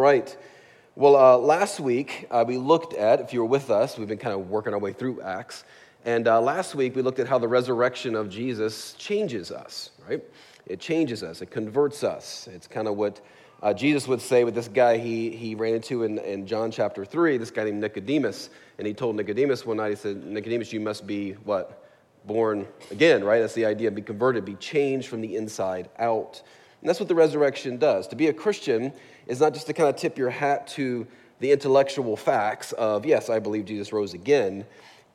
right. Well, last week we looked at, if you were with us, we've been kind of working our way through Acts. And last week we looked at how the resurrection of Jesus changes us, right? It changes us. It converts us. It's kind of what Jesus would say with this guy he ran into in John chapter 3, this guy named Nicodemus. And he told Nicodemus one night, he said, Nicodemus, you must be what? Born again, right? That's the idea, be converted, be changed from the inside out. And that's what the resurrection does. To be a Christian is not just to kind of tip your hat to the intellectual facts of, yes, I believe Jesus rose again.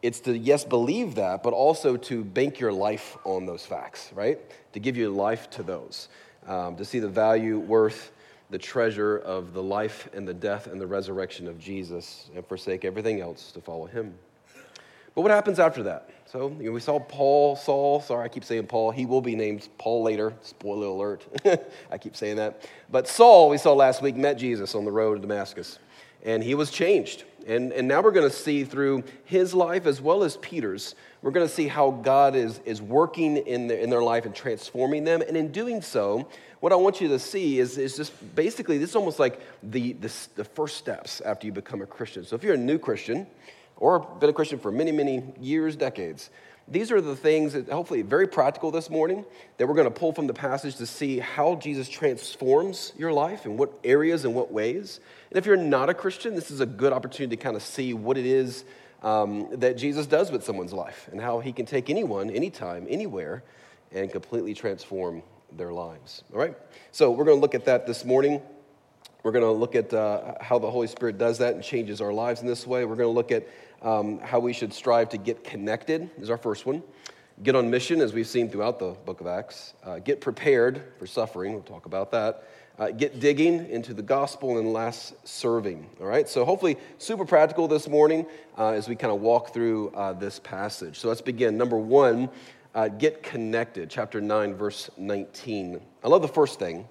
It's to, yes, believe that, but also to bank your life on those facts, right? To give your life to those, to see the value, worth, the treasure of the life and the death and the resurrection of Jesus and forsake everything else to follow him. But what happens after that? So we saw Saul, I keep saying Paul. He will be named Paul later. Spoiler alert. I keep saying that. But Saul, we saw last week, met Jesus on the road to Damascus. And he was changed. And now we're going to see through his life as well as Peter's, we're going to see how God is working in their life and transforming them. And in doing so, what I want you to see is just basically, this is almost like the first steps after you become a Christian. So if you're a new Christian, or been a Christian for many, many years, decades. These are the things that hopefully very practical this morning that we're going to pull from the passage to see how Jesus transforms your life in what areas and what ways. And if you're not a Christian, this is a good opportunity to kind of see what it is that Jesus does with someone's life and how he can take anyone, anytime, anywhere, and completely transform their lives. All right? So we're going to look at that this morning. We're going to look at how the Holy Spirit does that and changes our lives in this way. We're going to look at how we should strive to get connected is our first one. Get on mission, as we've seen throughout the book of Acts. Get prepared for suffering. We'll talk about that. Get digging into the gospel, and last, serving. All right? So hopefully super practical this morning as we kind of walk through this passage. So let's begin. Number one, get connected. Chapter 9, verse 19. I love the first thing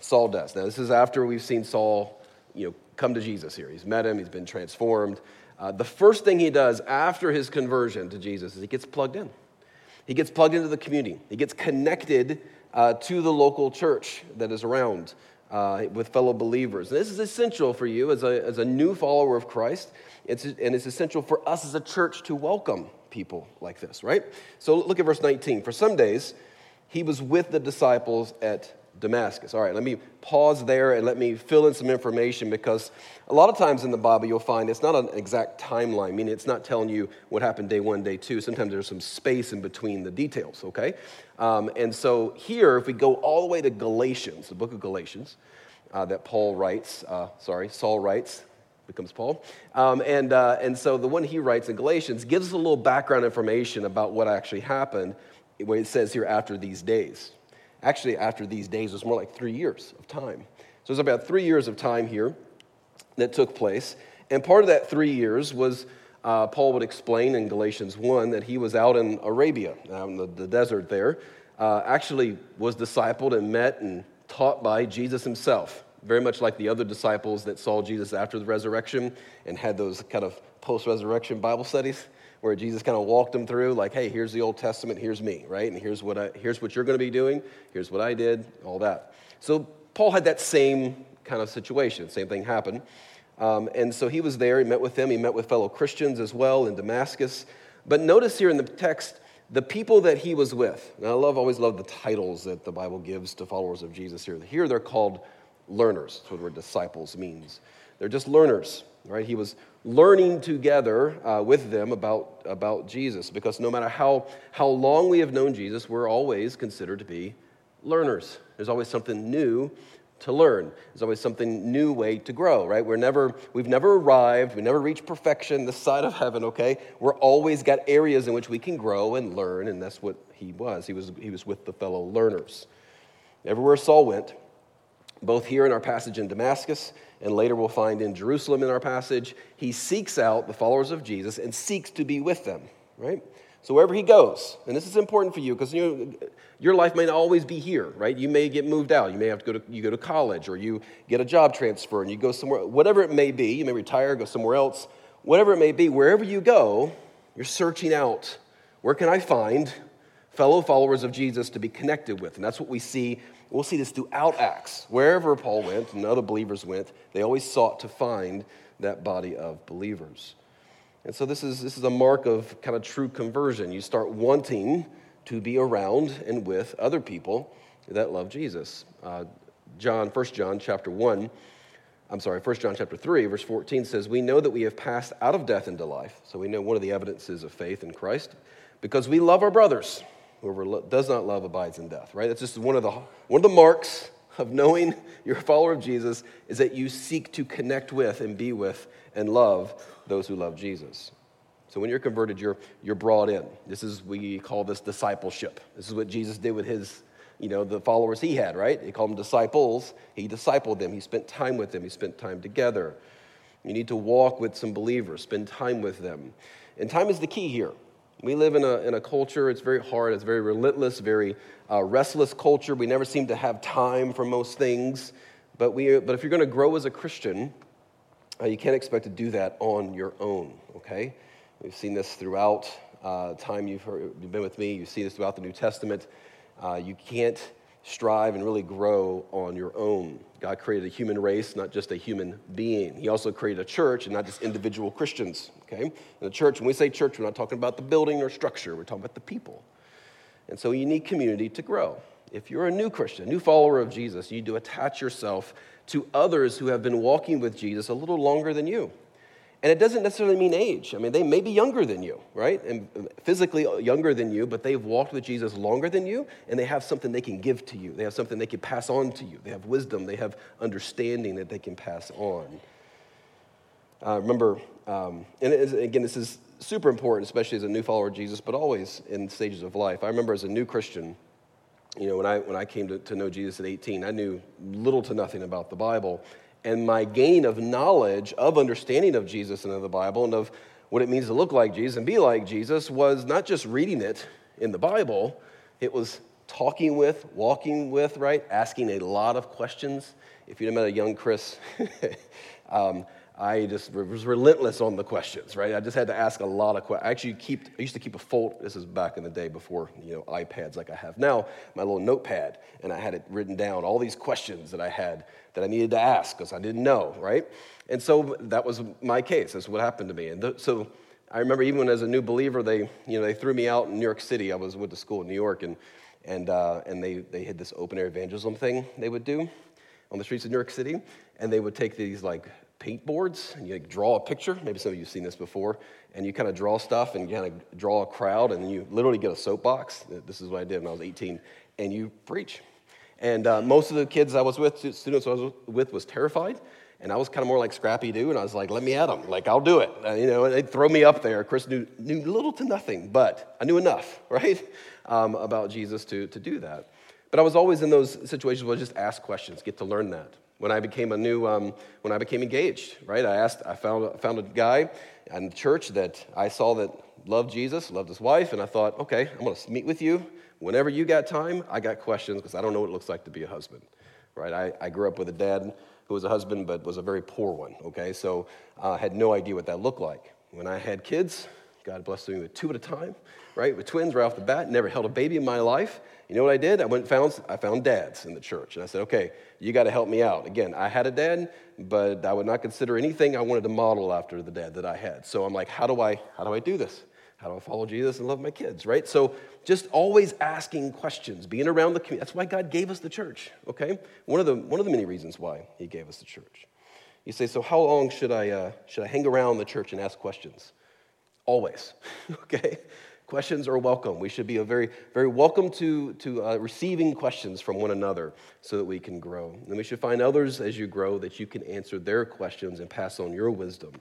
Saul does. Now, this is after we've seen Saul, come to Jesus here. He's met him. He's been transformed. The first thing he does after his conversion to Jesus is he gets plugged in. He gets plugged into the community. He gets connected to the local church that is around with fellow believers. And this is essential for you as a new follower of Christ, and it's essential for us as a church to welcome people like this, right? So look at verse 19. For some days, he was with the disciples at Damascus. All right, let me pause there and let me fill in some information, because a lot of times in the Bible you'll find it's not an exact timeline, meaning it's not telling you what happened day one, day two. Sometimes there's some space in between the details, okay? And so here, if we go all the way to Galatians, the book of Galatians, that Saul writes, becomes Paul. And so the one he writes in Galatians gives us a little background information about what actually happened when it says here after these days. Actually, after these days, it was more like 3 years of time. So there's about 3 years of time here that took place. And part of that 3 years was, Paul would explain in Galatians 1 that he was out in Arabia, out in the desert there, actually was discipled and met and taught by Jesus himself, very much like the other disciples that saw Jesus after the resurrection and had those kind of post-resurrection Bible studies, where Jesus kind of walked them through, like, hey, here's the Old Testament, here's me, right? And here's what you're going to be doing, here's what I did, all that. So Paul had that same kind of situation, same thing happened. And so he was there, he met with them, he met with fellow Christians as well in Damascus. But notice here in the text, the people that he was with. Now, I always love the titles that the Bible gives to followers of Jesus here. Here they're called learners. That's what the word disciples means. They're just learners, right? He was learning together with them about Jesus, because no matter how long we have known Jesus, we're always considered to be learners. There's always something new to learn. There's always something new way to grow, right? We've never arrived. We never reached perfection this side of heaven, okay? We're always got areas in which we can grow and learn, and that's what he was. He was with the fellow learners. Everywhere Saul went, both here in our passage in Damascus, and later we'll find in Jerusalem in our passage, he seeks out the followers of Jesus and seeks to be with them, right? So wherever he goes, and this is important for you, because your life may not always be here, right? You may get moved out. You may have to go to college, or you get a job transfer and you go somewhere, whatever it may be. You may retire, go somewhere else. Whatever it may be, wherever you go, you're searching out, where can I find fellow followers of Jesus to be connected with. And that's what we see. We'll see this throughout Acts. Wherever Paul went and other believers went, they always sought to find that body of believers. And so this is a mark of kind of true conversion. You start wanting to be around and with other people that love Jesus. 1 John chapter 3, verse 14 says, "We know that we have passed out of death into life." So we know one of the evidences of faith in Christ, because we love our brothers. Whoever does not love abides in death, right? That's just one of the marks of knowing you're a follower of Jesus, is that you seek to connect with and be with and love those who love Jesus. So when you're converted, you're brought in. We call this discipleship. This is what Jesus did with his, the followers he had, right? He called them disciples. He discipled them. He spent time with them. He spent time together. You need to walk with some believers, spend time with them. And time is the key here. We live in a culture, it's very hard, it's very relentless, very restless culture. We never seem to have time for most things. But if you're going to grow as a Christian, you can't expect to do that on your own, okay? We've seen this throughout time you've been with me. You see this throughout the New Testament. You can't strive and really grow on your own. God created a human race, not just a human being. He also created a church and not just individual Christians, okay? And the church, when we say church, we're not talking about the building or structure. We're talking about the people. And so you need community to grow. If you're a new Christian, a new follower of Jesus, you need to attach yourself to others who have been walking with Jesus a little longer than you. And it doesn't necessarily mean age. I mean, they may be younger than you, right? And physically younger than you, but they've walked with Jesus longer than you, and they have something they can give to you. They have something they can pass on to you. They have wisdom. They have understanding that they can pass on. Remember, this is super important, especially as a new follower of Jesus, but always in stages of life. I remember as a new Christian, when I came to know Jesus at 18, I knew little to nothing about the Bible. And my gain of knowledge, of understanding of Jesus and of the Bible and of what it means to look like Jesus and be like Jesus was not just reading it in the Bible, it was talking with, walking with, right? Asking a lot of questions. If you'd have met a young Chris, I just was relentless on the questions, right? I just had to ask a lot of questions. I used to keep a folder. This is back in the day before, iPads like I have now, my little notepad, and I had it written down, all these questions that I had that I needed to ask because I didn't know, right? And so that was my case. That's what happened to me. And so I remember even when as a new believer, they threw me out in New York City. I went to school in New York, and they had this open-air evangelism thing they would do on the streets of New York City, and they would take these paint boards, and you draw a picture. Maybe some of you have seen this before, and you kind of draw stuff and kind of draw a crowd, and you literally get a soapbox. This is what I did when I was 18, and you preach. And most of the students I was with was terrified, and I was kind of more like Scrappy-Doo, and I was like, let me at them. I'll do it. And they'd throw me up there. Chris knew little to nothing, but I knew enough, right, about Jesus to do that. But I was always in those situations where I just ask questions, get to learn that. When I became engaged, right, I found a guy in the church that I saw that loved Jesus, loved his wife, and I thought, okay, I'm going to meet with you. Whenever you got time, I got questions because I don't know what it looks like to be a husband, right? I grew up with a dad who was a husband but was a very poor one, okay? So I had no idea what that looked like. When I had kids, God blessed me with two at a time, right? With twins right off the bat, never held a baby in my life. You know what I did? I found dads in the church, and I said, okay, you got to help me out. Again, I had a dad, but I would not consider anything I wanted to model after the dad that I had. So I'm like, how do I do this? How do I follow Jesus and love my kids, right? So just always asking questions, being around the community. That's why God gave us the church, okay? One of the many reasons why he gave us the church. You say, so how long should I hang around the church and ask questions? Always, okay? Questions are welcome. We should be a very, very welcome to receiving questions from one another so that we can grow. And we should find others as you grow that you can answer their questions and pass on your wisdom,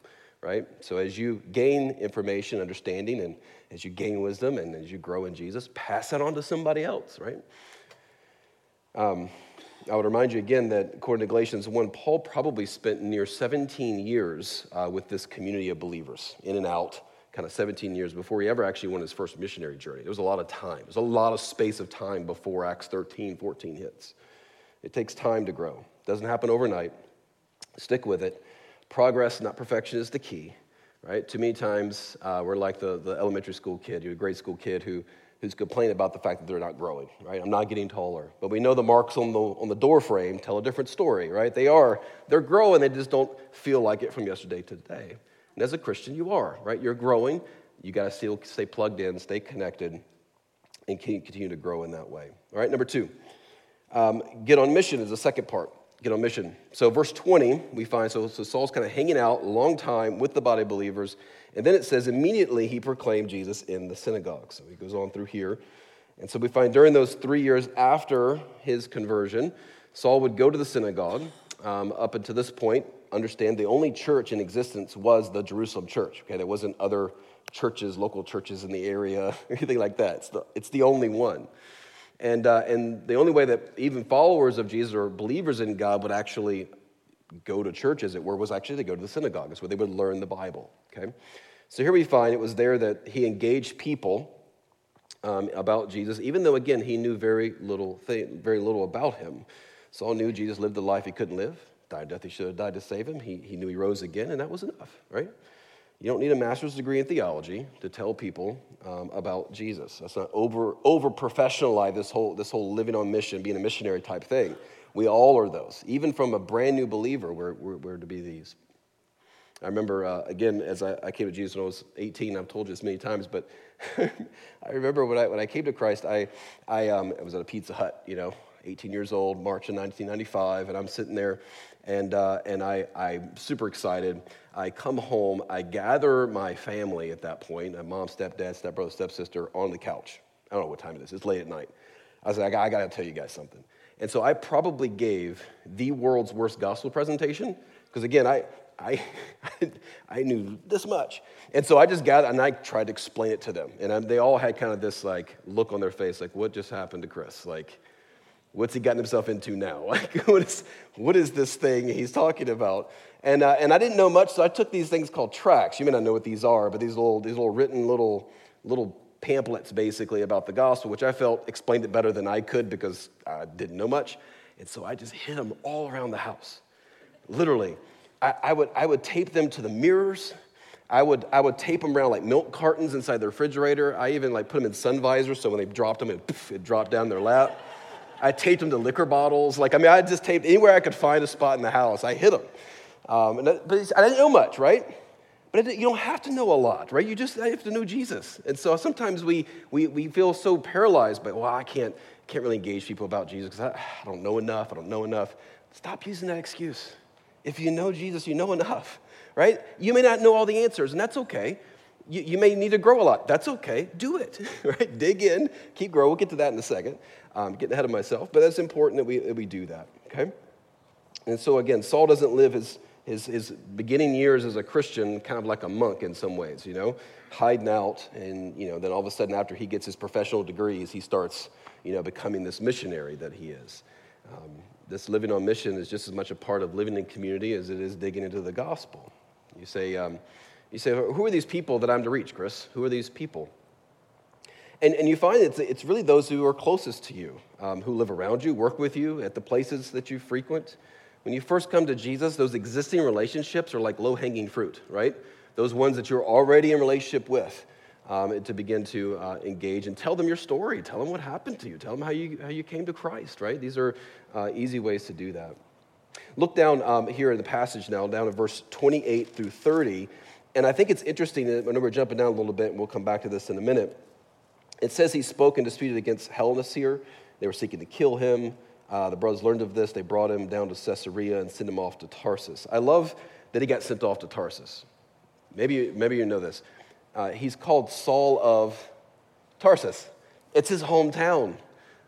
right? So as you gain information, understanding, and as you gain wisdom and as you grow in Jesus, pass that on to somebody else, right? I would remind you again that according to Galatians 1, Paul probably spent near 17 years with this community of believers, in and out, kind of 17 years before he ever actually went his first missionary journey. There was a lot of time. There's a lot of space of time before Acts 13, 14 hits. It takes time to grow. It doesn't happen overnight. Stick with it. Progress, not perfection, is the key, right? Too many times we're like the elementary school kid, the grade school kid who who's complaining about the fact that they're not growing, right? I'm not getting taller. But we know the marks on the door frame tell a different story, right? They're growing, they just don't feel like it from yesterday to today. And as a Christian, you are, right? You're growing. You got to stay plugged in, stay connected, and continue to grow in that way. All right, number two, get on mission is the second part. Get on mission. So verse 20, we find, so Saul's kind of hanging out a long time with the body believers. And then it says, immediately he proclaimed Jesus in the synagogue. So he goes on through here. And so we find during those 3 years after his conversion, Saul would go to the synagogue. Up until this point, understand the only church in existence was the Jerusalem church. Okay, there wasn't other churches, local churches in the area, anything like that. It's the only one. And the only way that even followers of Jesus or believers in God would actually go to church, as it were, was actually to go to the synagogue. That's where they would learn the Bible, okay? So here we find it was there that he engaged people about Jesus, even though, again, he knew very little about him. Saul knew Jesus lived the life he couldn't live, died a death he should have died to save him. He knew he rose again, and that was enough, right? You don't need a master's degree in theology to tell people about Jesus. That's not over-professionalize this whole living on mission, being a missionary type thing. We all are those. Even from a brand new believer, we're to be these. I remember, again, as I came to Jesus when I was 18, I've told you this many times, but I remember when I came to Christ, I was at a Pizza Hut, 18 years old, March of 1995, and I'm sitting there, and I'm super excited. I come home, I gather my family at that point, my mom, stepdad, stepbrother, stepsister, on the couch. I don't know what time it is. It's late at night. I was like, I got to tell you guys something. And so I probably gave the world's worst gospel presentation, because again, I knew this much. And so I just gathered, and I tried to explain it to them. And they all had kind of this like look on their face, like, what just happened to Chris? Like, what's he gotten himself into now? Like, what is this thing he's talking about? And I didn't know much, so I took these things called tracts. You may not know what these are, but these little written little pamphlets basically about the gospel, which I felt explained it better than I could because I didn't know much. And so I just hid them all around the house. Literally, I would tape them to the mirrors. I would tape them around like milk cartons inside the refrigerator. I even like put them in sun visors, so when they dropped them, it dropped down their lap. I taped them to liquor bottles. I just taped anywhere I could find a spot in the house. I hid them. But I didn't know much, right? But you don't have to know a lot, right? You just have to know Jesus. And so sometimes we feel so paralyzed by, well, I can't really engage people about Jesus because I don't know enough. Stop using that excuse. If you know Jesus, you know enough, right? You may not know all the answers, and that's okay. You may need to grow a lot. That's okay. Do it, right? Dig in, keep growing. We'll get to that in a second. I'm getting ahead of myself, but that's important that we do that, okay? And so again, Saul doesn't live his beginning years as a Christian kind of like a monk in some ways, hiding out, and then all of a sudden after he gets his professional degrees, he starts, becoming this missionary that he is. This living on mission is just as much a part of living in community as it is digging into the gospel. You say, who are these people that I'm to reach, Chris? Who are these people? And you find it's really those who are closest to you, who live around you, work with you, at the places that you frequent. When you first come to Jesus, those existing relationships are like low-hanging fruit, right? Those ones that you're already in relationship with, to begin to engage and tell them your story. Tell them what happened to you. Tell them how you came to Christ, right? These are easy ways to do that. Look down here in the passage now, down to verse 28 through 30. And I think it's interesting that when we're jumping down a little bit, and we'll come back to this in a minute, it says he spoke and disputed against Hellenists here. They were seeking to kill him. The brothers learned of this. They brought him down to Caesarea and sent him off to Tarsus. I love that he got sent off to Tarsus. Maybe you know this. He's called Saul of Tarsus. It's his hometown.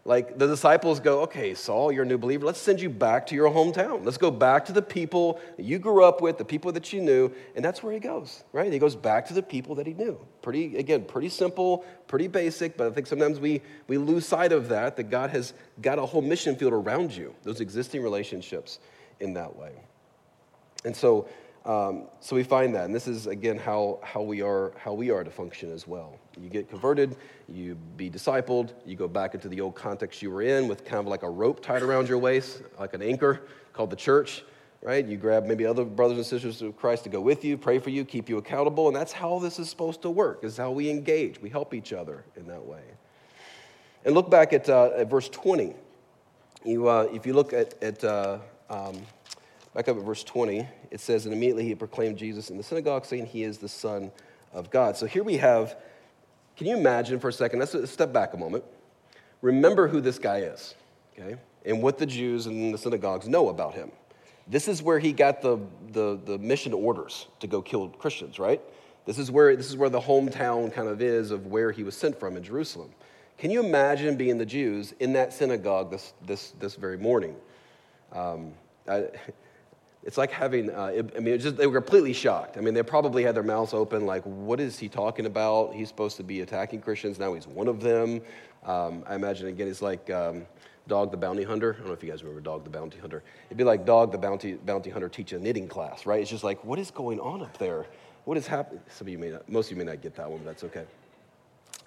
Like the disciples go, okay, Saul, you're a new believer. Let's send you back to your hometown. Let's go back to the people you grew up with, the people that you knew, and that's where he goes, right? He goes back to the people that he knew. Pretty simple, pretty basic, but I think sometimes we lose sight of that God has got a whole mission field around you, those existing relationships in that way. And so we find that, and this is again how we are to function as well. You get converted, you be discipled, you go back into the old context you were in with kind of like a rope tied around your waist, like an anchor called the church, right? You grab maybe other brothers and sisters of Christ to go with you, pray for you, keep you accountable, and that's how this is supposed to work. Is how we engage, we help each other in that way. And look back at verse 20. Back up at verse 20, it says, and immediately he proclaimed Jesus in the synagogue, saying he is the Son of God. So here we have, can you imagine for a second, let's step back a moment. Remember who this guy is, okay? And what the Jews and the synagogues know about him. This is where he got the mission orders to go kill Christians, right? This is where the hometown kind of is of where he was sent from in Jerusalem. Can you imagine being the Jews in that synagogue this very morning? It's like having, they were completely shocked. I mean, they probably had their mouths open, like, what is he talking about? He's supposed to be attacking Christians. Now he's one of them. I imagine, again, it's like Dog the Bounty Hunter. I don't know if you guys remember Dog the Bounty Hunter. It'd be like Dog the Bounty Hunter teaching a knitting class, right? It's just like, what is going on up there? What is happening? Most of you may not get that one, but that's okay.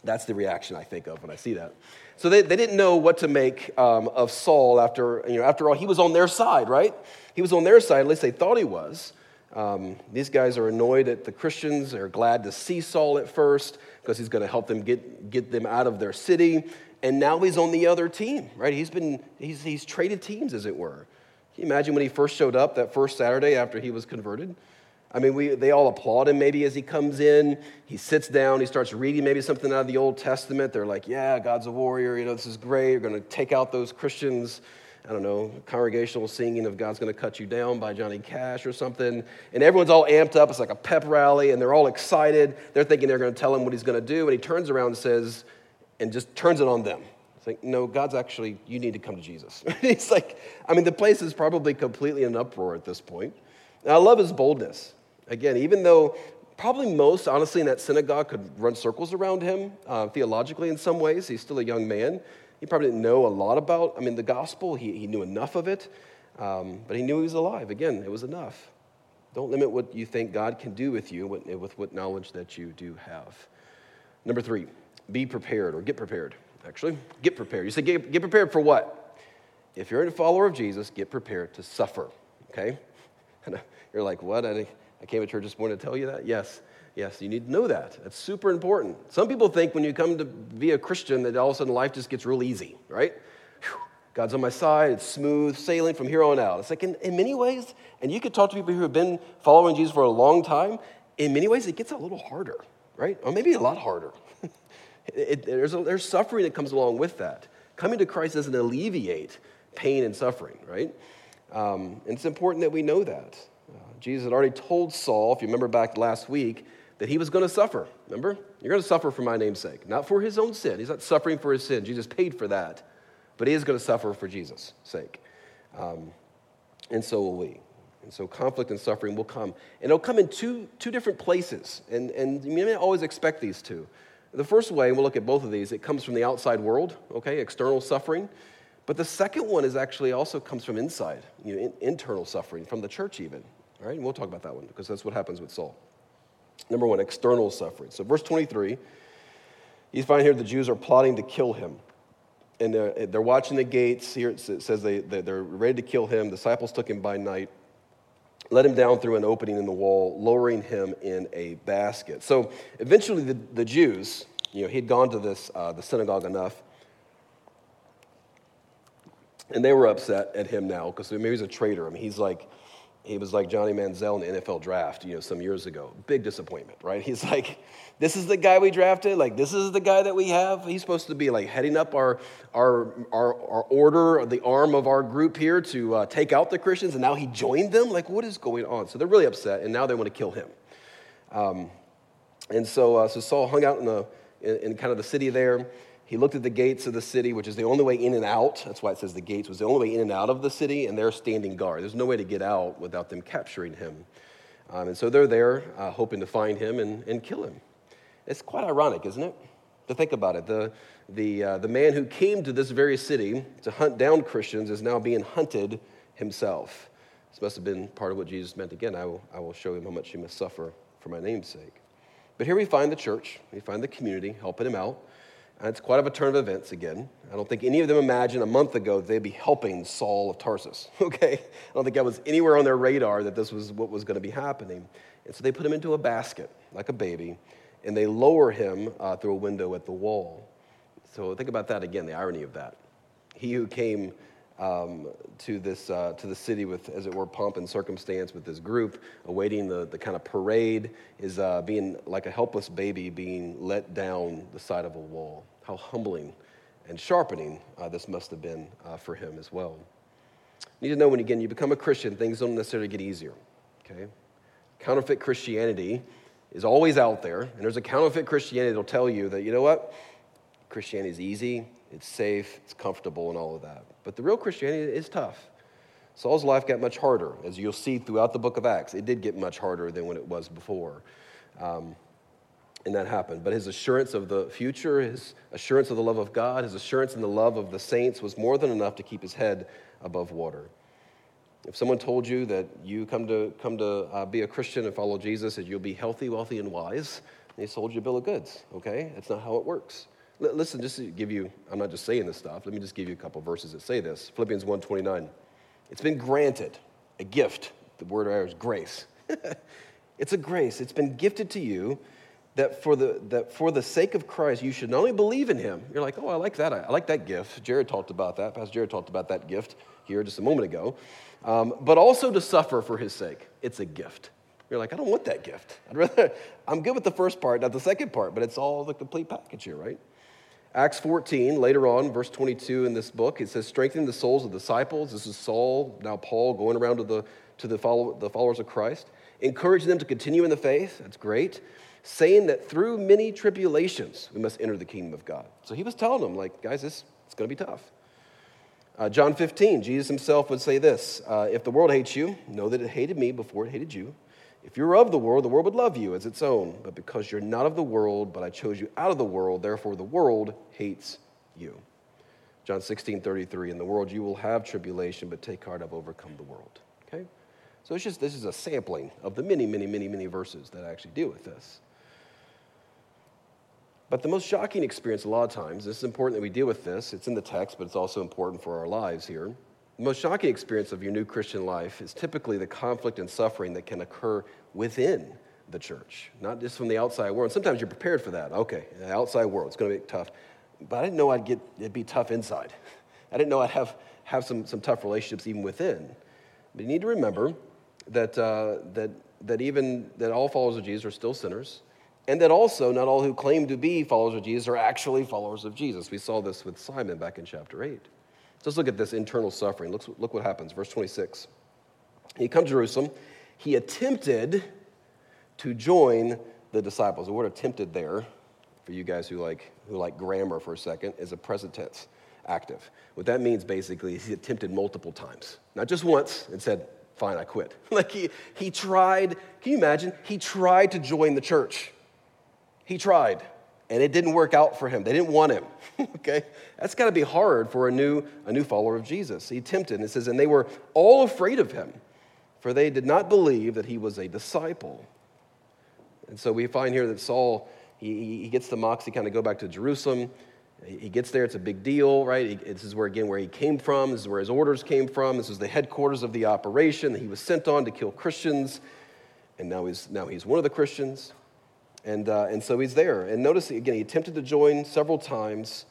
That's the reaction I think of when I see that. So they didn't know what to make of Saul after all, he was on their side, right? He was on their side, at least they thought he was. These guys are annoyed at the Christians. They're glad to see Saul at first because he's going to help them get them out of their city. And now he's on the other team, right? He's traded teams, as it were. Can you imagine when he first showed up that first Saturday after he was converted? I mean, they all applaud him maybe as he comes in. He sits down. He starts reading maybe something out of the Old Testament. They're like, yeah, God's a warrior. You know, this is great. You're going to take out those Christians. I don't know, congregational singing of God's going to cut you down by Johnny Cash or something. And everyone's all amped up. It's like a pep rally, and they're all excited. They're thinking they're going to tell him what he's going to do. And he turns around and says, and just turns it on them. It's like, no, God's actually, you need to come to Jesus. It's like, I mean, the place is probably completely in an uproar at this point. And I love his boldness. Again, even though probably most, honestly, in that synagogue could run circles around him theologically in some ways. He's still a young man. He probably didn't know a lot about, I mean, the gospel. He knew enough of it, but he knew he was alive. Again, it was enough. Don't limit what you think God can do with you with what knowledge that you do have. Number 3, be prepared or get prepared, actually. Get prepared. You say get prepared for what? If you're a follower of Jesus, get prepared to suffer, okay? And you're like, what? I came to church this morning to tell you that? Yes, you need to know that. That's super important. Some people think when you come to be a Christian that all of a sudden life just gets real easy, right? Whew, God's on my side. It's smooth sailing from here on out. It's like in many ways, and you could talk to people who have been following Jesus for a long time, in many ways it gets a little harder, right? Or maybe a lot harder. There's suffering that comes along with that. Coming to Christ doesn't alleviate pain and suffering, right? And it's important that we know that. Jesus had already told Saul, if you remember back last week, that he was going to suffer. Remember? You're going to suffer for my name's sake. Not for his own sin. He's not suffering for his sin. Jesus paid for that. But he is going to suffer for Jesus' sake. And so will we. And so conflict and suffering will come. And it'll come in two different places. And you may not always expect these two. The first way, and we'll look at both of these, it comes from the outside world, okay, external suffering. But the second one is actually also comes from inside, internal suffering, from the church even. All right, and we'll talk about that one because that's what happens with Saul. Number 1, external suffering. So verse 23, you find here the Jews are plotting to kill him. And they're watching the gates. Here it says they're ready to kill him. Disciples took him by night, let him down through an opening in the wall, lowering him in a basket. So eventually the Jews, he'd gone to this the synagogue enough, and they were upset at him now because maybe he's a traitor. I mean, he was like Johnny Manziel in the NFL draft, some years ago. Big disappointment, right? He's like, this is the guy we drafted. Like, this is the guy that we have. He's supposed to be like heading up our order, or the arm of our group here to take out the Christians. And now he joined them. Like, what is going on? So they're really upset, and now they want to kill him. So Saul hung out in kind of the city there. He looked at the gates of the city, which is the only way in and out. That's why it says the gates was the only way in and out of the city, and they're standing guard. There's no way to get out without them capturing him. And so they're there hoping to find him and kill him. It's quite ironic, isn't it? To think about it. The man who came to this very city to hunt down Christians is now being hunted himself. This must have been part of what Jesus meant. Again, I will show him how much he must suffer for my name's sake. But here we find the church. We find the community helping him out. And it's quite of a turn of events again. I don't think any of them imagined a month ago they'd be helping Saul of Tarsus, okay? I don't think that was anywhere on their radar that this was what was going to be happening. And so they put him into a basket, like a baby, and they lower him through a window at the wall. So think about that again, the irony of that. He who came to the city with, as it were, pomp and circumstance with his group, awaiting the kind of parade, is being like a helpless baby being let down the side of a wall. How humbling and sharpening this must have been for him as well. You need to know when, again, you become a Christian, things don't necessarily get easier, okay? Counterfeit Christianity is always out there, and there's a counterfeit Christianity that'll tell you that, you know what, Christianity is easy, it's safe, it's comfortable, and all of that. But the real Christianity is tough. Saul's life got much harder, as you'll see throughout the book of Acts. It did get much harder than when it was before, and that happened. But his assurance of the future, his assurance of the love of God, his assurance in the love of the saints was more than enough to keep his head above water. If someone told you that you come to be a Christian and follow Jesus, that you'll be healthy, wealthy, and wise, they sold you a bill of goods, okay? That's not how it works. Listen, just to give you, I'm not just saying this stuff. Let me just give you a couple verses that say this. Philippians 1:29. It's been granted a gift. The word there is grace. It's a grace. It's been gifted to you that for the sake of Christ, you should not only believe in him. You're like, oh, I like that. I like that gift. Jared talked about that. Pastor Jared talked about that gift here just a moment ago. But also to suffer for his sake. It's a gift. You're like, I don't want that gift. I'm good with the first part, not the second part, but it's all the complete package here, right? Acts 14, later on, verse 22 in this book, it says, strengthen the souls of the disciples. This is Saul, now Paul, going around to the followers of Christ. Encourage them to continue in the faith. That's great. Saying that through many tribulations, we must enter the kingdom of God. So he was telling them, like, guys, it's going to be tough. John 15, Jesus himself would say this, if the world hates you, know that it hated me before it hated you. If you're of the world would love you as its own. But because you're not of the world, but I chose you out of the world, therefore the world hates you. John 16:33, in the world you will have tribulation, but take heart, I've overcome the world. Okay? So it's just, this is a sampling of the many, many, many, many verses that actually deal with this. But the most shocking experience a lot of times, this is important that we deal with this, it's in the text, but it's also important for our lives here. The most shocking experience of your new Christian life is typically the conflict and suffering that can occur within the church, not just from the outside world. Sometimes you're prepared for that. Okay, the outside world, it's going to be tough. But I didn't know it'd be tough inside. I didn't know I'd have some tough relationships even within. But you need to remember that all followers of Jesus are still sinners. And that also, not all who claim to be followers of Jesus are actually followers of Jesus. We saw this with Simon back in chapter 8. Let's look at this internal suffering. Look what happens. Verse 26. He comes to Jerusalem. He attempted to join the disciples. The word attempted there, for you guys who like grammar for a second, is a present tense, active. What that means basically is he attempted multiple times. Not just once and said, fine, I quit. Like he tried, can you imagine? He tried to join the church. He tried, and it didn't work out for him. They didn't want him, okay? That's got to be hard for a new follower of Jesus. He tempted, and it says, and they were all afraid of him, for they did not believe that he was a disciple. And so we find here that Saul, he gets the mox, he kind of go back to Jerusalem. He gets there, it's a big deal, right? This is where he came from. This is where his orders came from. This was the headquarters of the operation that he was sent on to kill Christians, and now he's one of the Christians. And so he's there. And notice, again, he attempted to join several times.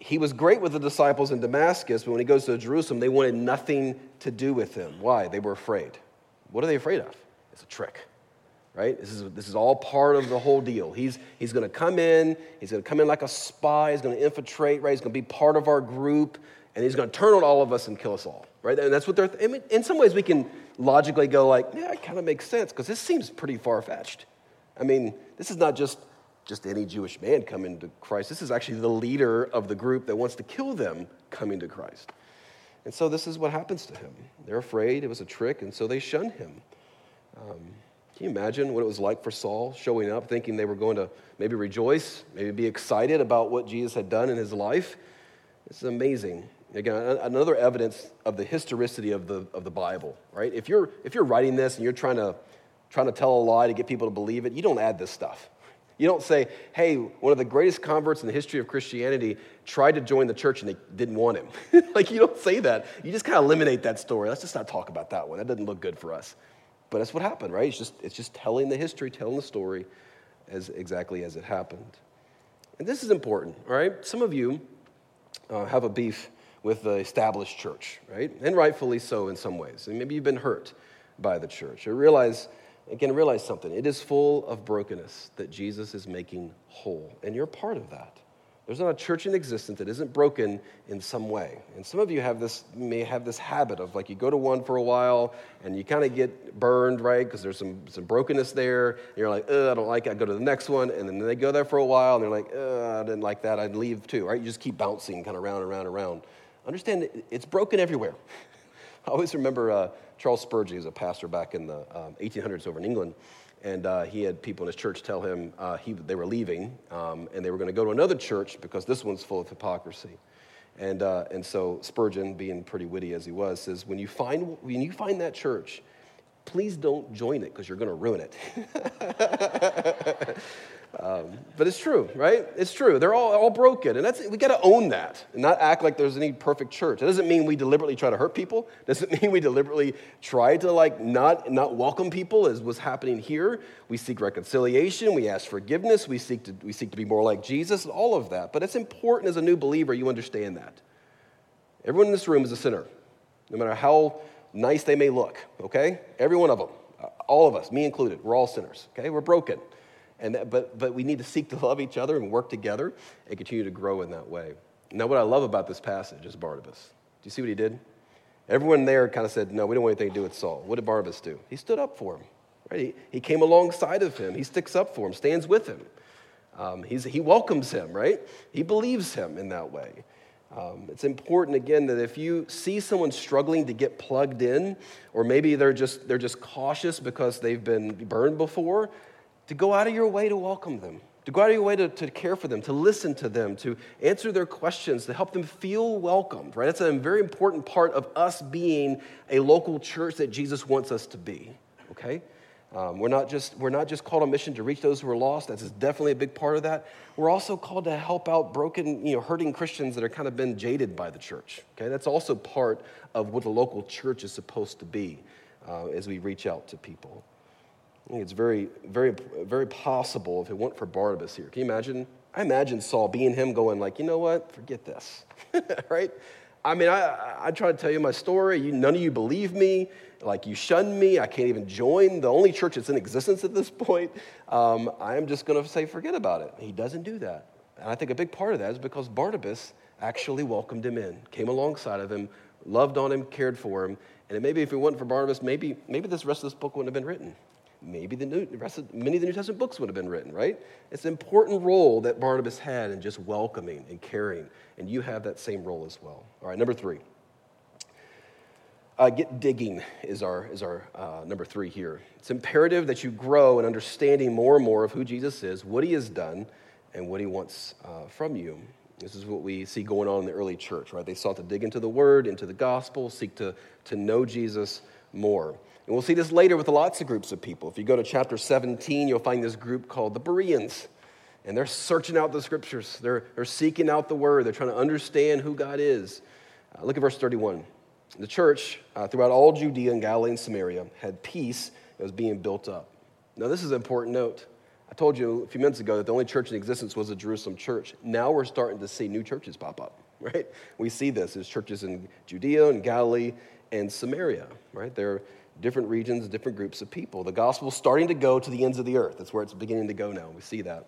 He was great with the disciples in Damascus, but when he goes to Jerusalem, they wanted nothing to do with him. Why? They were afraid. What are they afraid of? It's a trick, right? This is all part of the whole deal. He's going to come in. He's going to come in like a spy. He's going to infiltrate, right? He's going to be part of our group, and he's going to turn on all of us and kill us all, right? And that's what they're, I mean, in some ways we can logically go like, yeah, it kind of makes sense because this seems pretty far-fetched. I mean, this is not just any Jewish man coming to Christ. This is actually the leader of the group that wants to kill them coming to Christ. And so this is what happens to him. They're afraid. It was a trick, and so they shunned him. Can you imagine what it was like for Saul showing up, thinking they were going to maybe rejoice, maybe be excited about what Jesus had done in his life? This is amazing. Again, another evidence of the historicity of the Bible, right? If you're writing this and you're trying to tell a lie to get people to believe it, you don't add this stuff. You don't say, hey, one of the greatest converts in the history of Christianity tried to join the church and they didn't want him. Like, you don't say that. You just kind of eliminate that story. Let's just not talk about that one. That doesn't look good for us. But that's what happened, right? It's just telling the history, telling the story as exactly as it happened. And this is important, all right? Some of you have a beef with the established church, right? And rightfully so in some ways. And maybe you've been hurt by the church. Realize something. It is full of brokenness that Jesus is making whole, and you're part of that. There's not a church in existence that isn't broken in some way. And some of you may have this habit of, like, you go to one for a while and you kind of get burned, right? Because there's some brokenness there. And you're like, I don't like it. I go to the next one. And then they go there for a while and they're like, I didn't like that. I'd leave too, right? You just keep bouncing kind of round and round and round. Understand, it's broken everywhere. I always remember Charles Spurgeon. He was a pastor back in the 1800s over in England. And he had people in his church tell him they were leaving and they were going to go to another church because this one's full of hypocrisy. And so Spurgeon, being pretty witty as he was, says, when you find that church, please don't join it because you're going to ruin it. But it's true, right? It's true. They're all broken. And we got to own that and not act like there's any perfect church. It doesn't mean we deliberately try to hurt people. It doesn't mean we deliberately try to, like, not welcome people, as was happening here. We seek reconciliation. We ask forgiveness. We seek to be more like Jesus and all of that. But it's important as a new believer you understand that. Everyone in this room is a sinner, no matter how nice they may look, okay? Every one of them, all of us, me included, we're all sinners, okay? We're broken. But we need to seek to love each other and work together and continue to grow in that way. Now, what I love about this passage is Barnabas. Do you see what he did? Everyone there kind of said, no, we don't want anything to do with Saul. What did Barnabas do? He stood up for him, right? He came alongside of him. He sticks up for him, stands with him. He welcomes him, right? He believes him in that way. It's important, again, that if you see someone struggling to get plugged in, or maybe they're just cautious because they've been burned before, to go out of your way to welcome them, to go out of your way to care for them, to listen to them, to answer their questions, to help them feel welcomed, right? That's a very important part of us being a local church that Jesus wants us to be, okay? We're not just called on mission to reach those who are lost. That's definitely a big part of that. We're also called to help out broken, hurting Christians that are kind of been jaded by the church, okay? That's also part of what a local church is supposed to be as we reach out to people. I think it's very, very, very possible if it weren't for Barnabas here. Can you imagine? I imagine Saul being him going like, you know what? Forget this, right? I mean, I try to tell you my story. None of you believe me. Like, you shun me. I can't even join the only church that's in existence at this point. I am just going to say, forget about it. He doesn't do that. And I think a big part of that is because Barnabas actually welcomed him in, came alongside of him, loved on him, cared for him. And maybe if it weren't for Barnabas, maybe this rest of this book wouldn't have been written. Maybe many of the New Testament books would have been written, right? It's an important role that Barnabas had in just welcoming and caring, and you have that same role as well. All right, number three. Get digging is our number three here. It's imperative that you grow in understanding more and more of who Jesus is, what he has done, and what he wants from you. This is what we see going on in the early church, right? They sought to dig into the word, into the gospel, seek to know Jesus more. And we'll see this later with lots of groups of people. If you go to chapter 17, you'll find this group called the Bereans. And they're searching out the scriptures. They're seeking out the word. They're trying to understand who God is. Look at verse 31. The church throughout all Judea and Galilee and Samaria had peace that was being built up. Now, this is an important note. I told you a few minutes ago that the only church in existence was the Jerusalem church. Now we're starting to see new churches pop up, right? We see this as churches in Judea and Galilee and Samaria, right? They're different regions, different groups of people. The gospel's starting to go to the ends of the earth. That's where it's beginning to go now. We see that.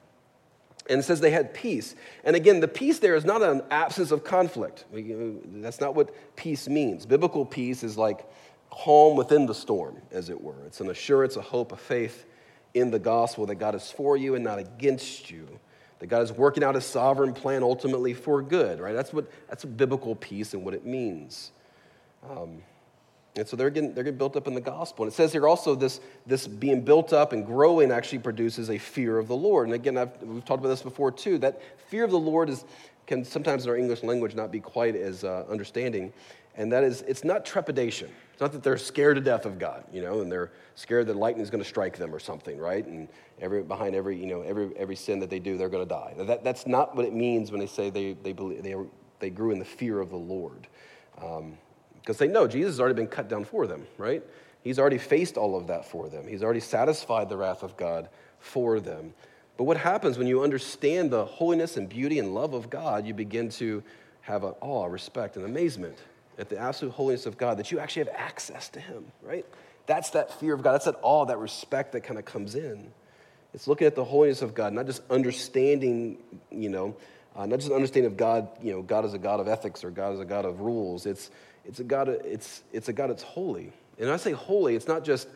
And it says they had peace. And again, the peace there is not an absence of conflict. That's not what peace means. Biblical peace is like calm within the storm, as it were. It's an assurance, a hope, a faith in the gospel that God is for you and not against you, that God is working out his sovereign plan ultimately for good, right? That's biblical peace and what it means. And so they're getting built up in the gospel. And it says here also this being built up and growing actually produces a fear of the Lord. And again, we've talked about this before too, that fear of the Lord can sometimes in our English language not be quite as understanding. And that is, it's not trepidation. It's not that they're scared to death of God, and they're scared that lightning is going to strike them or something, right? And every sin that they do, they're going to die. That's not what it means when they say they grew in the fear of the Lord. Because they know Jesus has already been cut down for them, right? He's already faced all of that for them. He's already satisfied the wrath of God for them. But what happens when you understand the holiness and beauty and love of God, you begin to have an awe, respect, and amazement at the absolute holiness of God, that you actually have access to him, right? That's that fear of God. That's that awe, that respect that kind of comes in. It's looking at the holiness of God, not just understanding, not just understanding of God, God is a God of ethics or God is a God of rules. It's a God that's holy. And when I say holy, it's not just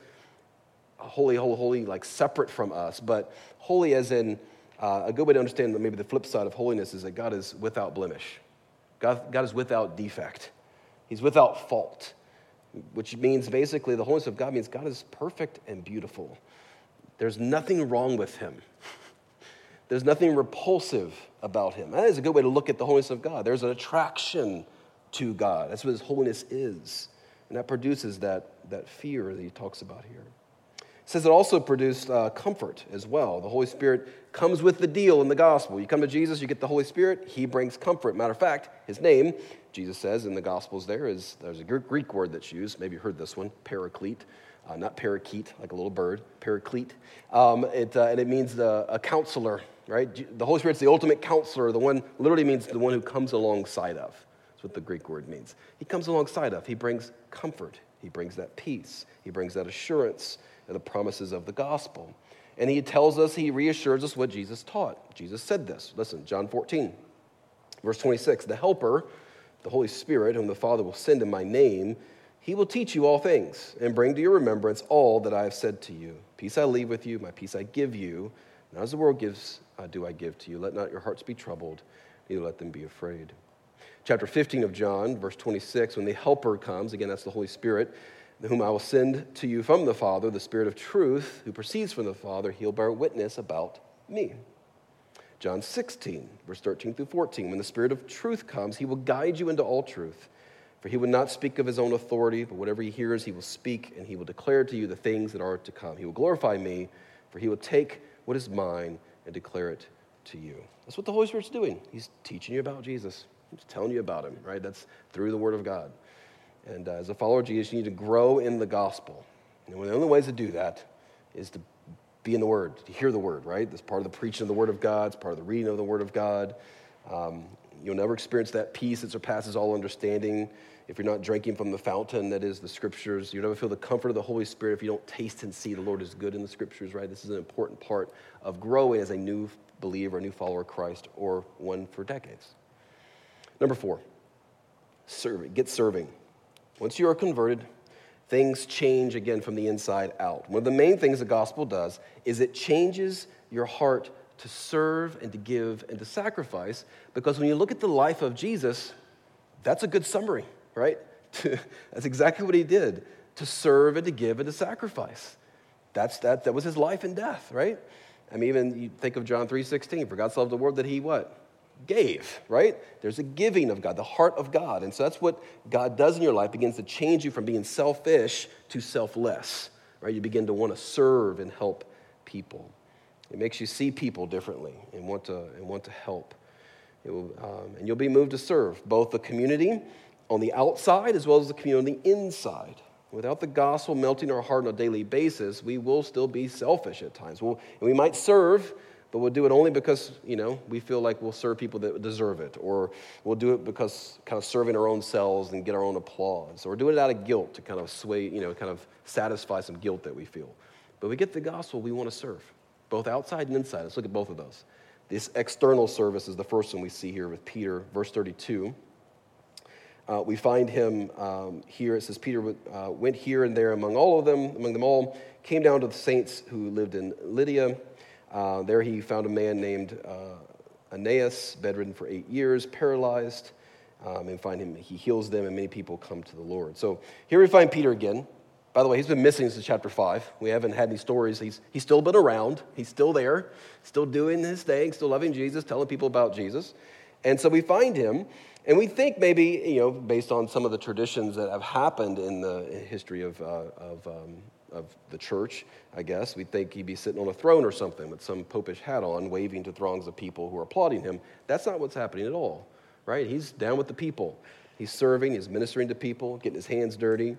holy, holy, holy, like separate from us, but holy as in a good way to understand that maybe the flip side of holiness is that God is without blemish. God is without defect. He's without fault, which means basically the holiness of God means God is perfect and beautiful. There's nothing wrong with him. There's nothing repulsive about him. That is a good way to look at the holiness of God. There's an attraction to God. That's what his holiness is. And that produces that fear that he talks about here. It says it also produced comfort as well. The Holy Spirit comes with the deal in the gospel. You come to Jesus, you get the Holy Spirit. He brings comfort. Matter of fact, his name, Jesus says in the gospels there's a Greek word that's used. Maybe you heard this one, Paraclete. Not parakeet, like a little bird, Paraclete. And it means a counselor, right? The Holy Spirit's the ultimate counselor. The one literally means the one who comes alongside of. That's what the Greek word means. He comes alongside of. He brings comfort. He brings that peace. He brings that assurance and the promises of the gospel. And he tells us, he reassures us what Jesus taught. Jesus said this. Listen, John 14, verse 26, the helper, the Holy Spirit, whom the Father will send in my name, he will teach you all things and bring to your remembrance all that I have said to you. Peace I leave with you, my peace I give you. Not as the world gives, do I give to you. Let not your hearts be troubled, neither let them be afraid. Chapter 15 of John, verse 26, when the helper comes, again, that's the Holy Spirit, whom I will send to you from the Father, the Spirit of truth, who proceeds from the Father, he'll bear witness about me. John 16, verse 13 through 14, when the Spirit of truth comes, he will guide you into all truth, for he will not speak of his own authority, but whatever he hears, he will speak, and he will declare to you the things that are to come. He will glorify me, for he will take what is mine and declare it to you. That's what the Holy Spirit's doing. He's teaching you about Jesus. He's telling you about him, right? That's through the word of God. And as a follower of Jesus, you need to grow in the gospel. And one of the only ways to do that is to be in the word, to hear the word, right? That's part of the preaching of the word of God. It's part of the reading of the word of God. You'll never experience that peace that surpasses all understanding if you're not drinking from the fountain that is the scriptures. You'll never feel the comfort of the Holy Spirit if you don't taste and see the Lord is good in the scriptures, right? This is an important part of growing as a new believer, a new follower of Christ, or one for decades. Number 4, serving. Get serving. Once you are converted, things change again from the inside out. One of the main things the gospel does is it changes your heart to serve and to give and to sacrifice, because when you look at the life of Jesus, that's a good summary, right? That's exactly what he did, to serve and to give and to sacrifice. That was his life and death, right? I mean, even you think of John 3:16, for God so loved the world that he what? Gave, right? There's a giving of God, the heart of God. And so that's what God does in your life, begins to change you from being selfish to selfless, right? You begin to want to serve and help people. It makes you see people differently and want to help. It will, and you'll be moved to serve both the community on the outside as well as the community on the inside. Without the gospel melting our heart on a daily basis, we will still be selfish at times. And we might serve, but we'll do it only because, we feel like we'll serve people that deserve it, or we'll do it because kind of serving our own selves and get our own applause, or doing it out of guilt to kind of sway, kind of satisfy some guilt that we feel. But we get the gospel, we want to serve, both outside and inside. Let's look at both of those. This external service is the first one we see here with Peter, verse 32. We find him here. It says, Peter went here and there among them all, came down to the saints who lived in Lydia. There he found a man named Aeneas, bedridden for 8 years, paralyzed, and find him. He heals them, and many people come to the Lord. So here we find Peter again. By the way, he's been missing since chapter 5. We haven't had any stories. He's still been around. He's still there, still doing his thing, still loving Jesus, telling people about Jesus. And so we find him, and we think maybe, based on some of the traditions that have happened in the history of the church, I guess, we'd think he'd be sitting on a throne or something with some popish hat on, waving to throngs of people who are applauding him. That's not what's happening at all, right? He's down with the people. He's serving, he's ministering to people, getting his hands dirty.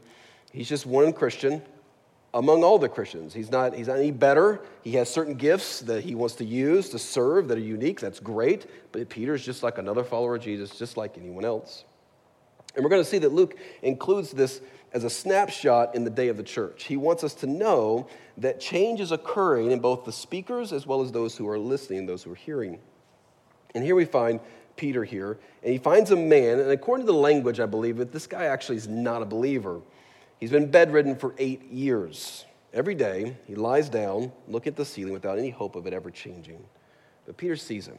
He's just one Christian among all the Christians. He's not any better. He has certain gifts that he wants to use to serve that are unique. That's great. But Peter's just like another follower of Jesus, just like anyone else. And we're going to see that Luke includes this as a snapshot in the day of the church. He wants us to know that change is occurring in both the speakers as well as those who are listening, those who are hearing. And here we find Peter here, and he finds a man, and according to the language, I believe that this guy actually is not a believer. He's been bedridden for 8 years. Every day, he lies down, looking at the ceiling without any hope of it ever changing. But Peter sees him.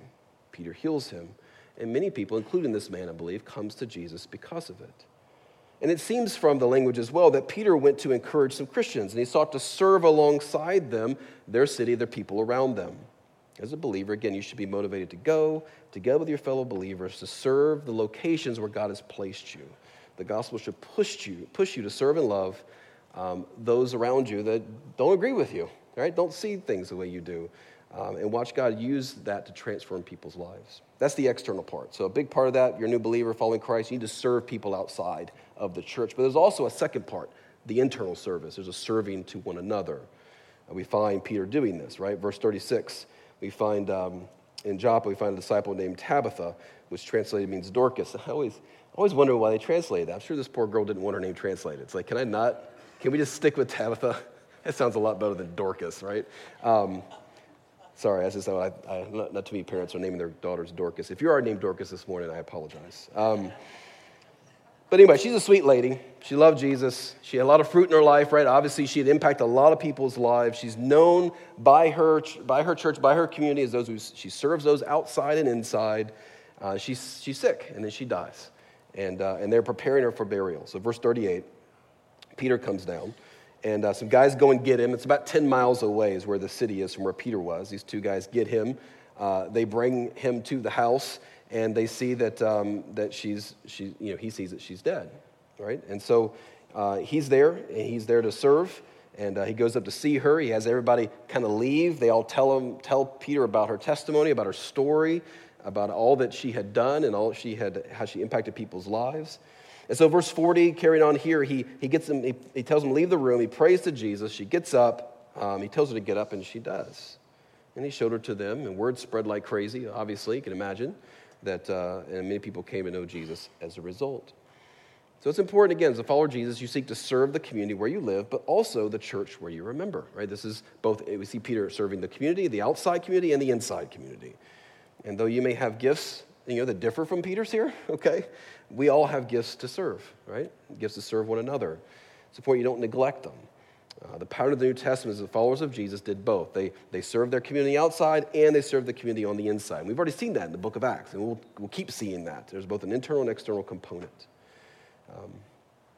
Peter heals him. And many people, including this man, I believe, comes to Jesus because of it. And it seems from the language as well that Peter went to encourage some Christians, and he sought to serve alongside them, their city, their people around them. As a believer, again, you should be motivated to go together with your fellow believers to serve the locations where God has placed you. The gospel should push you to serve and love those around you that don't agree with you, right? Don't see things the way you do. And watch God use that to transform people's lives. That's the external part. So a big part of that, you're a new believer following Christ, you need to serve people outside of the church. But there's also a second part, the internal service. There's a serving to one another. And we find Peter doing this, right? Verse 36, we find in Joppa, we find a disciple named Tabitha, which translated means Dorcas. I always wonder why they translated that. I'm sure this poor girl didn't want her name translated. It's like, can we just stick with Tabitha? That sounds a lot better than Dorcas, right? Sorry, that's just how not too many parents are naming their daughters Dorcas. If you are named Dorcas this morning, I apologize. But anyway, she's a sweet lady. She loved Jesus. She had a lot of fruit in her life, right? Obviously, she had impacted a lot of people's lives. She's known by her church, by her community as those who she serves those outside and inside. She's sick, and then she dies. And they're preparing her for burial. So verse 38, Peter comes down. And some guys go and get him. It's about 10 miles away is where the city is from where Peter was. These two guys get him. They bring him to the house, and they see that he sees that she's dead, right? And so he's there to serve, and he goes up to see her. He has everybody kind of leave. They all tell Peter about her testimony, about her story, about all that she had done and all she had, how she impacted people's lives. And so verse 40, carrying on here, he tells him to leave the room. He prays to Jesus. She gets up. He tells her to get up, and she does. And he showed her to them, and word spread like crazy, obviously. You can imagine that and many people came to know Jesus as a result. So it's important, again, as a follower of Jesus, you seek to serve the community where you live, but also the church where you remember, right? This is both, we see Peter serving the community, the outside community, and the inside community. And though you may have gifts, that differ from Peter's here, okay? We all have gifts to serve, right? Gifts to serve one another. It's important you don't neglect them. The pattern of the New Testament is the followers of Jesus did both. They served their community outside, and they served the community on the inside. And we've already seen that in the book of Acts, and we'll keep seeing that. There's both an internal and external component.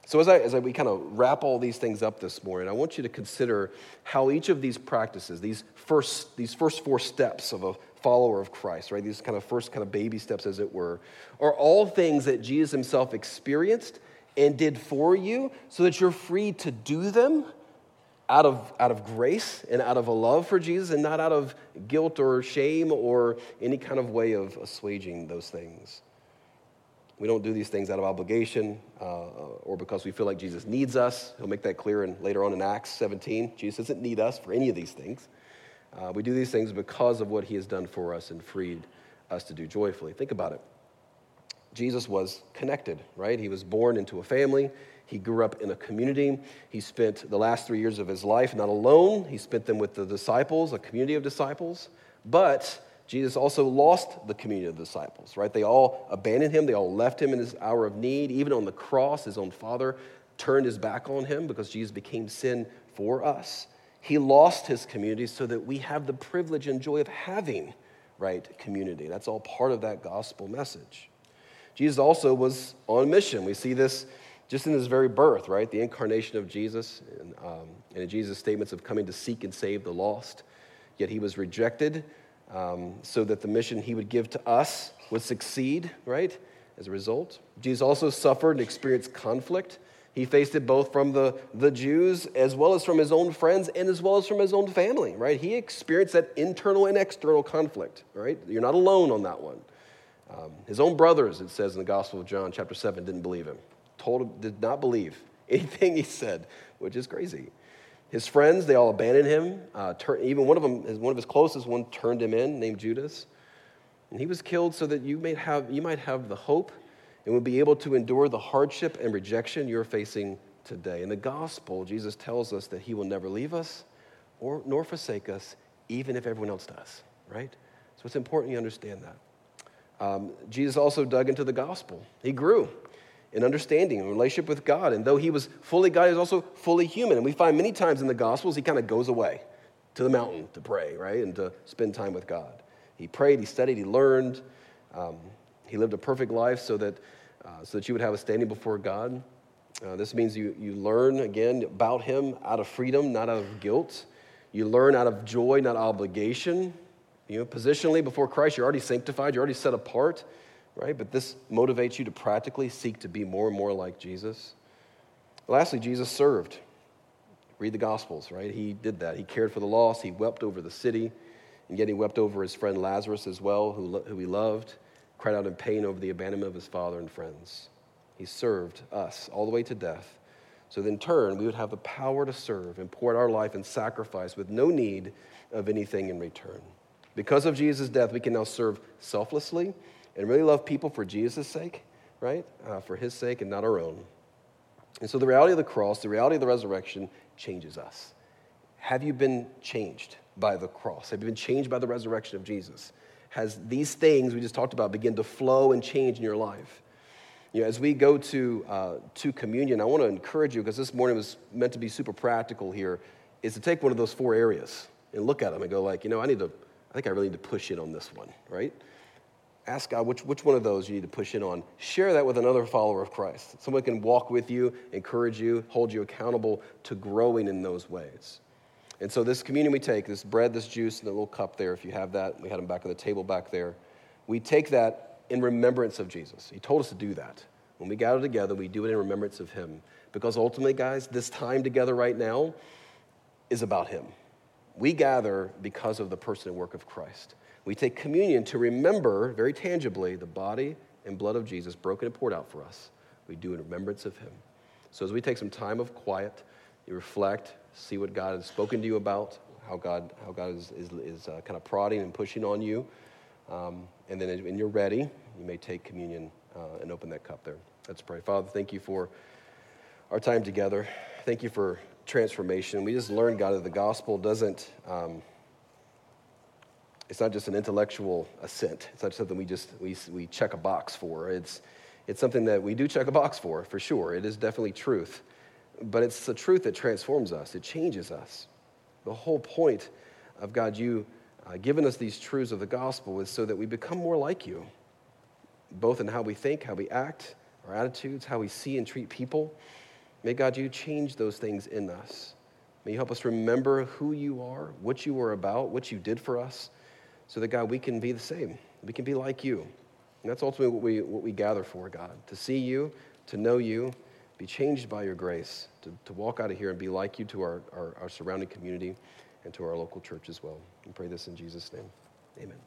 So as we kind of wrap all these things up this morning, I want you to consider how each of these practices, these first four steps of a follower of Christ, right? These kind of baby steps, as it were, are all things that Jesus himself experienced and did for you so that you're free to do them out of grace and out of a love for Jesus and not out of guilt or shame or any kind of way of assuaging those things. We don't do these things out of obligation or because we feel like Jesus needs us. He'll make that clear later on in Acts 17. Jesus doesn't need us for any of these things. We do these things because of what he has done for us and freed us to do joyfully. Think about it. Jesus was connected, right? He was born into a family. He grew up in a community. He spent the last 3 years of his life not alone. He spent them with the disciples, a community of disciples. But Jesus also lost the community of disciples, right? They all abandoned him. They all left him in his hour of need. Even on the cross, his own father turned his back on him because Jesus became sin for us. He lost his community so that we have the privilege and joy of having, right, community. That's all part of that gospel message. Jesus also was on mission. We see this just in his very birth, right? The incarnation of Jesus and in Jesus' statements of coming to seek and save the lost. Yet he was rejected so that the mission he would give to us would succeed, right, as a result. Jesus also suffered and experienced conflict. He faced it both from the Jews as well as from his own friends and as well as from his own family, right? He experienced that internal and external conflict, right? You're not alone on that one. His own brothers, it says in the Gospel of John chapter 7, didn't believe him. Did not believe anything he said, which is crazy. His friends, they all abandoned him. Even one of them, one of his closest one, turned him in, named Judas. And he was killed so that you might have the hope and would be able to endure the hardship and rejection you're facing today. In the gospel, Jesus tells us that he will never leave us nor forsake us, even if everyone else does, right? So it's important you understand that. Jesus also dug into the gospel. He grew in understanding and relationship with God. And though he was fully God, he was also fully human. And we find many times in the gospels, he kind of goes away to the mountain to pray, right? And to spend time with God. He prayed, he studied, he learned. He lived a perfect life so that you would have a standing before God. This means you learn, again, about him out of freedom, not out of guilt. You learn out of joy, not obligation. You know, positionally, before Christ, you're already sanctified, you're already set apart, right? But this motivates you to practically seek to be more and more like Jesus. Lastly, Jesus served. Read the Gospels, right? He did that. He cared for the lost. He wept over the city, and yet he wept over his friend Lazarus as well, who he loved, cried out in pain over the abandonment of his father and friends. He served us all the way to death, so that in turn, we would have the power to serve and pour out our life in sacrifice with no need of anything in return. Because of Jesus' death, we can now serve selflessly and really love people for Jesus' sake, right? For his sake and not our own. And so the reality of the cross, the reality of the resurrection changes us. Have you been changed by the cross? Have you been changed by the resurrection of Jesus? Has these things we just talked about begin to flow and change in your life? You know, as we go to communion, I want to encourage you, because this morning was meant to be super practical here, is to take one of those four areas and look at them and go like, you know, I really need to push in on this one, right? Ask God which one of those you need to push in on. Share that with another follower of Christ. Someone can walk with you, encourage you, hold you accountable to growing in those ways. And so this communion we take, this bread, this juice, and the little cup there, if you have that, we had them back on the table back there. We take that in remembrance of Jesus. He told us to do that. When we gather together, we do it in remembrance of him. Because ultimately, guys, this time together right now is about him. We gather because of the person and work of Christ. We take communion to remember, very tangibly, the body and blood of Jesus broken and poured out for us. We do in remembrance of him. So as we take some time of quiet, you reflect, see what God has spoken to you about, how God is kind of prodding and pushing on you. And then when you're ready, you may take communion and open that cup there. Let's pray. Father, thank you for our time together. Thank you for transformation. We just learned, God, that the gospel doesn't, it's not just an intellectual assent. It's not something we check a box for. It's something that we do check a box for sure. It is definitely truth, but it's the truth that transforms us. It changes us. The whole point of God, you giving us these truths of the gospel is so that we become more like you, both in how we think, how we act, our attitudes, how we see and treat people. May God, you change those things in us. May you help us remember who you are, what you were about, what you did for us, so that, God, we can be the same. We can be like you. And that's ultimately what we gather for, God, to see you, to know you, be changed by your grace, to walk out of here and be like you to our surrounding community and to our local church as well. We pray this in Jesus' name. Amen.